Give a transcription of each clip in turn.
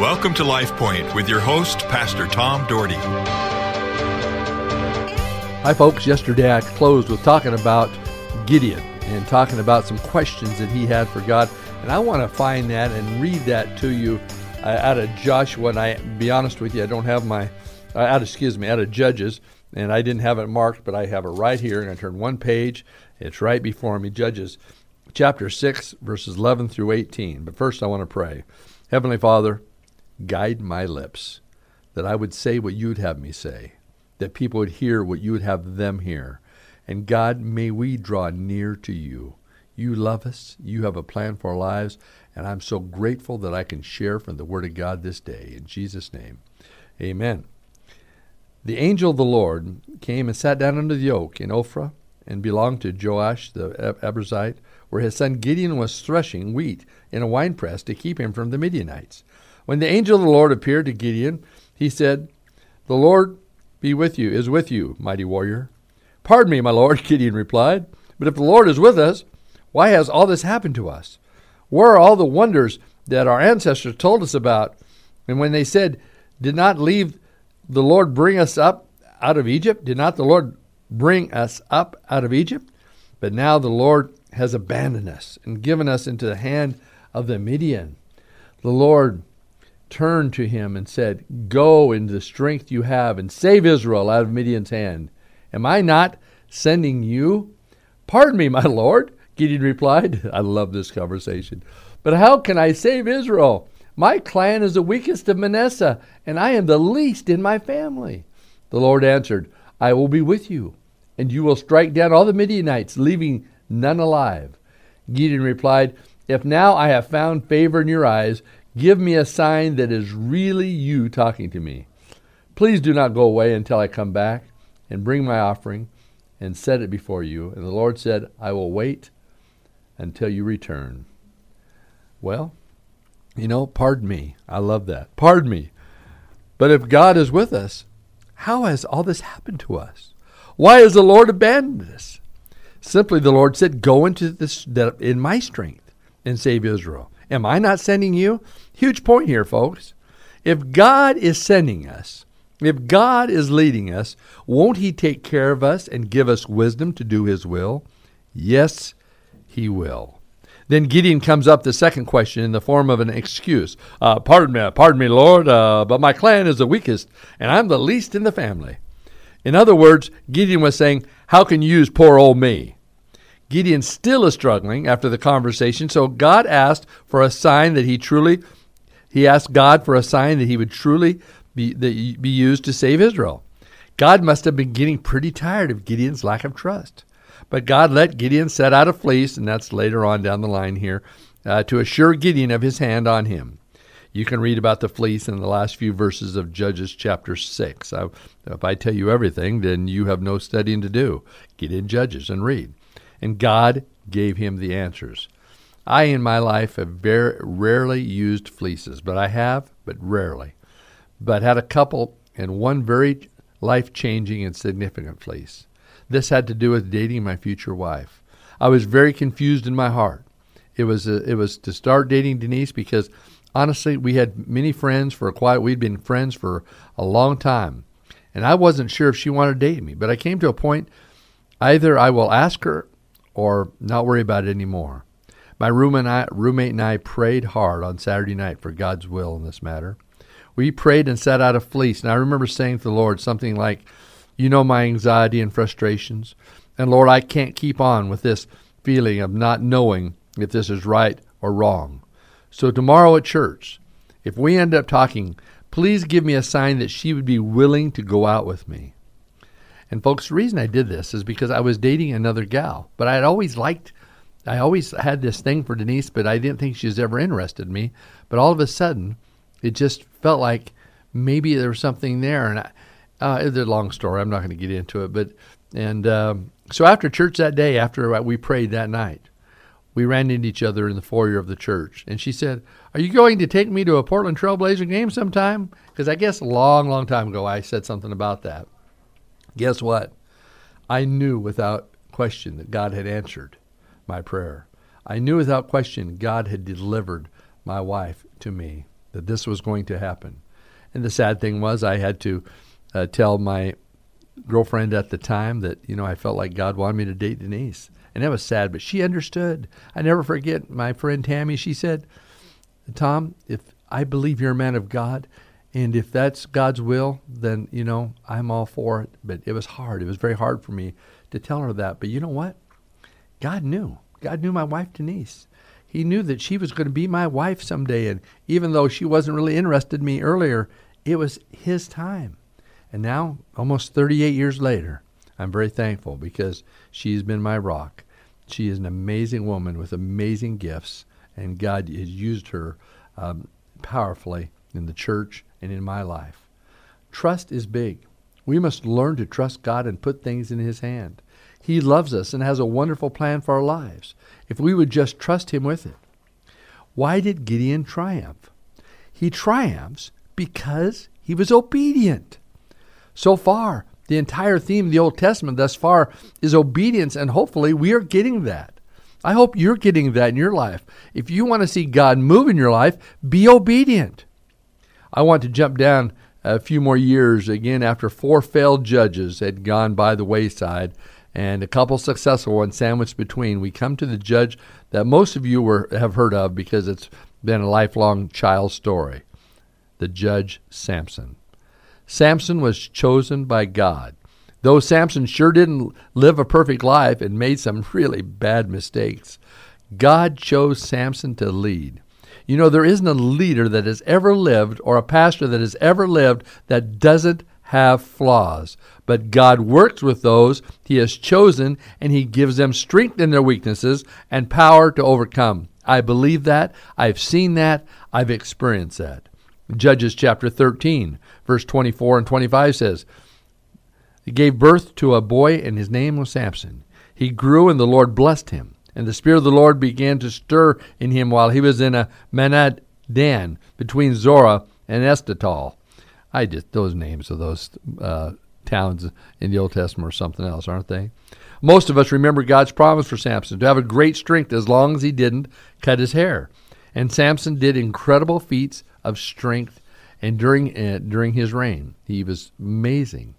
Welcome to Life Point with your host, Pastor Tom Dougherty. Hi folks, yesterday I closed with talking about Gideon and talking about some questions that he had for God. And I want to find that and read that to you out of Joshua. And I be honest with you, I don't have my, out of Judges. And I didn't have it marked, but I have it right here. And I turn one page. It's right before me, Judges chapter 6, verses 11 through 18. But first I want to pray. Heavenly Father, guide my lips, that I would say what you'd have me say, that people would hear what you would have them hear. And God, may we draw near to you. You love us. You have a plan for our lives. And I'm so grateful that I can share from the Word of God this day. In Jesus' name, amen. The angel of the Lord came and sat down under the oak in Ophrah and belonged to Joash the Abiezrite, where his son Gideon was threshing wheat in a winepress to keep him from the Midianites. When the angel of the Lord appeared to Gideon, he said, "The Lord is with you, mighty warrior." "Pardon me, my lord," Gideon replied, "but if the Lord is with us, why has all this happened to us? Where are all the wonders that our ancestors told us about? And when they said, 'Did not leave the Lord bring us up out of Egypt?' Did not the Lord bring us up out of Egypt? But now the Lord has abandoned us and given us into the hand of the Midian." The Lord turned to him and said, "Go in the strength you have and save Israel out of Midian's hand. Am I not sending you?" "Pardon me, my lord," Gideon replied. I love this conversation. "But how can I save Israel? My clan is the weakest of Manasseh, and I am the least in my family." The Lord answered, "I will be with you, and you will strike down all the Midianites, leaving none alive." Gideon replied, "If now I have found favor in your eyes, give me a sign that is really you talking to me. Please do not go away until I come back and bring my offering and set it before you." And the Lord said, "I will wait until you return." Well, you know, pardon me. I love that. Pardon me. But if God is with us, how has all this happened to us? Why has the Lord abandoned us? Simply the Lord said, "Go into this in my strength and save Israel. Am I not sending you?" Huge point here, folks. If God is sending us, if God is leading us, won't he take care of us and give us wisdom to do his will? Yes, he will. Then Gideon comes up the second question in the form of an excuse. Pardon me, Lord, but my clan is the weakest, and I'm the least in the family." In other words, Gideon was saying, "How can you use poor old me?" Gideon still is struggling after the conversation, so God asked for a sign that he would truly be used to save Israel. God must have been getting pretty tired of Gideon's lack of trust. But God let Gideon set out a fleece, and that's later on down the line here, to assure Gideon of his hand on him. You can read about the fleece in the last few verses of Judges chapter 6. If I tell you everything, then you have no studying to do. Get in Judges and read. And God gave him the answers. I in my life have very rarely used fleeces, but had a couple and one very life-changing and significant fleece. This had to do with dating my future wife. I was very confused in my heart. It was to start dating Denise because, honestly, we had many friends for a while. We'd been friends for a long time, and I wasn't sure if she wanted to date me, but I came to a point either I will ask her or not worry about it anymore. My roommate and I prayed hard on Saturday night for God's will in this matter. We prayed and set out a fleece, and I remember saying to the Lord something like, "You know my anxiety and frustrations, and Lord, I can't keep on with this feeling of not knowing if this is right or wrong. So tomorrow at church, if we end up talking, please give me a sign that she would be willing to go out with me." And folks, the reason I did this is because I was dating another gal, but I always had this thing for Denise, but I didn't think she was ever interested in me. But all of a sudden, it just felt like maybe there was something there, and it's a long story. I'm not going to get into it. So after church that day, after we prayed that night, we ran into each other in the foyer of the church. And she said, "Are you going to take me to a Portland Trailblazer game sometime?" Because I guess a long, long time ago I said something about that. Guess what? I knew without question that God had answered my prayer. I knew without question God had delivered my wife to me. that this was going to happen. And the sad thing was I had to tell my girlfriend at the time that, you know, I felt like God wanted me to date Denise. And that was sad, but she understood. I never forget my friend Tammy. She said, Tom, if I believe you're a man of God, and if that's God's will, then, you know, I'm all for it. But it was hard. It was very hard for me to tell her that. But you know what? God knew. God knew my wife, Denise. He knew that she was going to be my wife someday. And even though she wasn't really interested in me earlier, it was his time. And now, almost 38 years later, I'm very thankful because she's been my rock. She is an amazing woman with amazing gifts, and God has used her powerfully in the church and in my life. Trust is big. We must learn to trust God and put things in his hand. He loves us and has a wonderful plan for our lives if we would just trust him with it. Why did Gideon triumph? He triumphs because he was obedient. So far, the entire theme of the Old Testament thus far is obedience, and hopefully we are getting that. I hope you're getting that in your life. If you want to see God move in your life, be obedient. I want to jump down a few more years again after four failed judges had gone by the wayside and a couple successful ones sandwiched between. We come to the judge that most of you have heard of because it's been a lifelong child story, the judge Samson. Samson was chosen by God. Though Samson sure didn't live a perfect life and made some really bad mistakes, God chose Samson to lead. You know, there isn't a leader that has ever lived or a pastor that has ever lived that doesn't have flaws. But God works with those he has chosen, and he gives them strength in their weaknesses and power to overcome. I believe that. I've seen that. I've experienced that. Judges chapter 13, verse 24 and 25 says, He gave birth to a boy, and his name was Samson. He grew, and the Lord blessed him. And the Spirit of the Lord began to stir in him while he was in a Manasseh between Zorah and Estatal. Those names of those towns in the Old Testament are something else, aren't they? Most of us remember God's promise for Samson to have a great strength as long as he didn't cut his hair. And Samson did incredible feats of strength, and during his reign, he was amazing.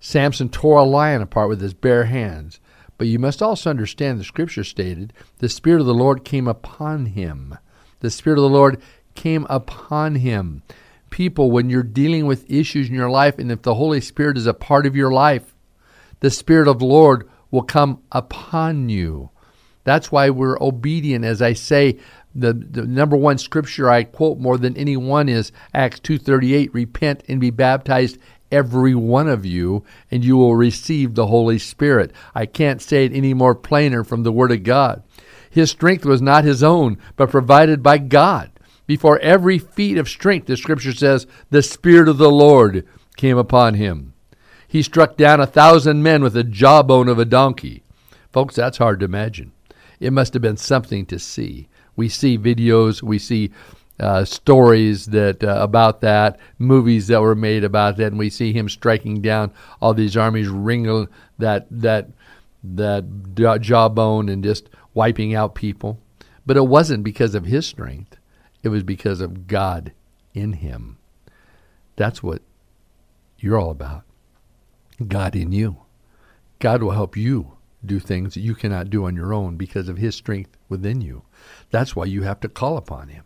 Samson tore a lion apart with his bare hands. But you must also understand the Scripture stated, the Spirit of the Lord came upon him. The Spirit of the Lord came upon him. People, when you're dealing with issues in your life, and if the Holy Spirit is a part of your life, the Spirit of the Lord will come upon you. That's why we're obedient. As I say, the number one Scripture I quote more than any one is Acts 2:38, repent and be baptized every one of you, and you will receive the Holy Spirit. I can't say it any more plainer from the Word of God. His strength was not his own, but provided by God. Before every feat of strength, the Scripture says, the Spirit of the Lord came upon him. He struck down 1,000 men with the jawbone of a donkey. Folks, that's hard to imagine. It must have been something to see. We see videos, we see stories that about that, movies that were made about that, and we see him striking down all these armies, wringing that jawbone and just wiping out people. But it wasn't because of his strength; it was because of God in him. That's what you're all about. God in you. God will help you do things that you cannot do on your own because of his strength within you. That's why you have to call upon him.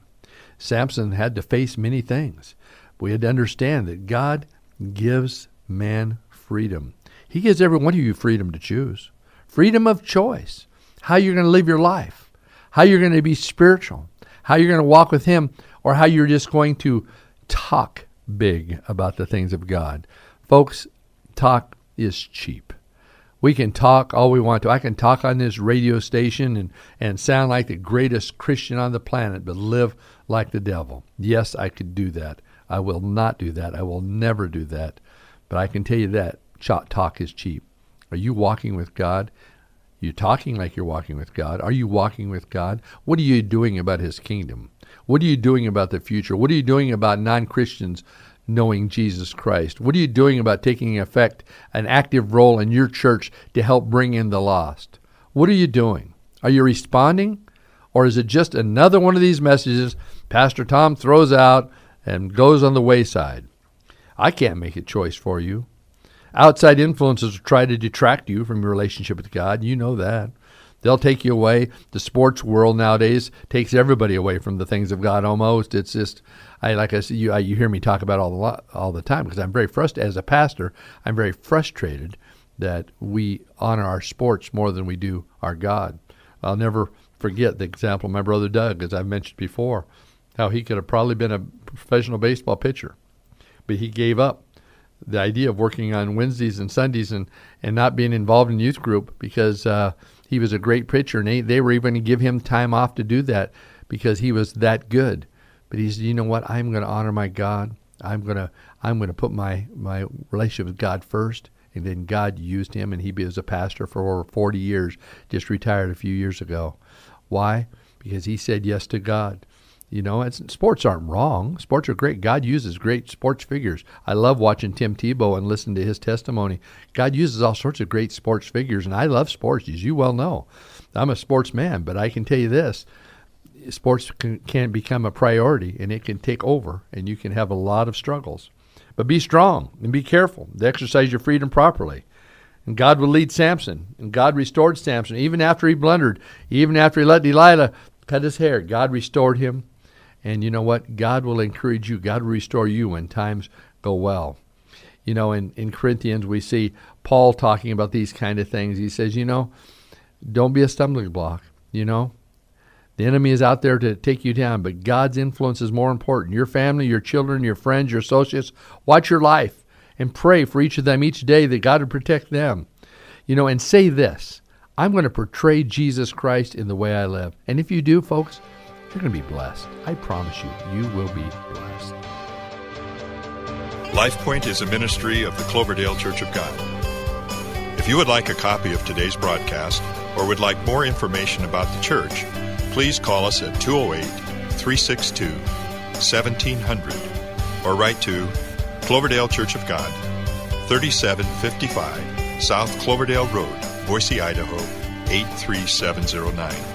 Samson had to face many things. We had to understand that God gives man freedom. He gives every one of you freedom to choose, freedom of choice, how you're going to live your life, how you're going to be spiritual, how you're going to walk with him, or how you're just going to talk big about the things of God. Folks, talk is cheap. We can talk all we want to. I can talk on this radio station and sound like the greatest Christian on the planet, but live like the devil. Yes, I could do that. I will not do that. I will never do that. But I can tell you that talk is cheap. Are you walking with God? You're talking like you're walking with God. Are you walking with God? What are you doing about his kingdom? What are you doing about the future? What are you doing about non-Christians knowing Jesus Christ? What are you doing about taking an active role in your church to help bring in the lost? What are you doing? Are you responding? Or is it just another one of these messages Pastor Tom throws out and goes on the wayside. I can't make a choice for you. Outside influences will try to detract you from your relationship with God. You know that. They'll take you away. The sports world nowadays takes everybody away from the things of God almost. It's just, you hear me talk about all the time because I'm very frustrated. As a pastor, I'm very frustrated that we honor our sports more than we do our God. I'll never forget the example of my brother Doug, as I've mentioned before, how he could have probably been a professional baseball pitcher, but he gave up the idea of working on Wednesdays and Sundays and not being involved in youth group because he was a great pitcher, and they were even going to give him time off to do that because he was that good. But he said, you know what, I'm going to honor my God. I'm going to put my relationship with God first. And then God used him, and he was a pastor for over 40 years, just retired a few years ago. Why? Because he said yes to God. You know, sports aren't wrong. Sports are great. God uses great sports figures. I love watching Tim Tebow and listening to his testimony. God uses all sorts of great sports figures, and I love sports, as you well know. I'm a sports man, but I can tell you this. Sports can become a priority, and it can take over, and you can have a lot of struggles. But be strong and be careful to exercise your freedom properly. And God will lead Samson, and God restored Samson. Even after he blundered, even after he let Delilah cut his hair, God restored him. And you know what? God will encourage you. God will restore you when times go well. You know, in Corinthians, we see Paul talking about these kind of things. He says, you know, don't be a stumbling block. You know, the enemy is out there to take you down, but God's influence is more important. Your family, your children, your friends, your associates, watch your life and pray for each of them each day that God would protect them. You know, and say this, I'm going to portray Jesus Christ in the way I live. And if you do, folks, you're going to be blessed. I promise you, you will be blessed. Life Point is a ministry of the Cloverdale Church of God. If you would like a copy of today's broadcast or would like more information about the church, please call us at 208-362-1700 or write to Cloverdale Church of God, 3755 South Cloverdale Road, Boise, Idaho, 83709.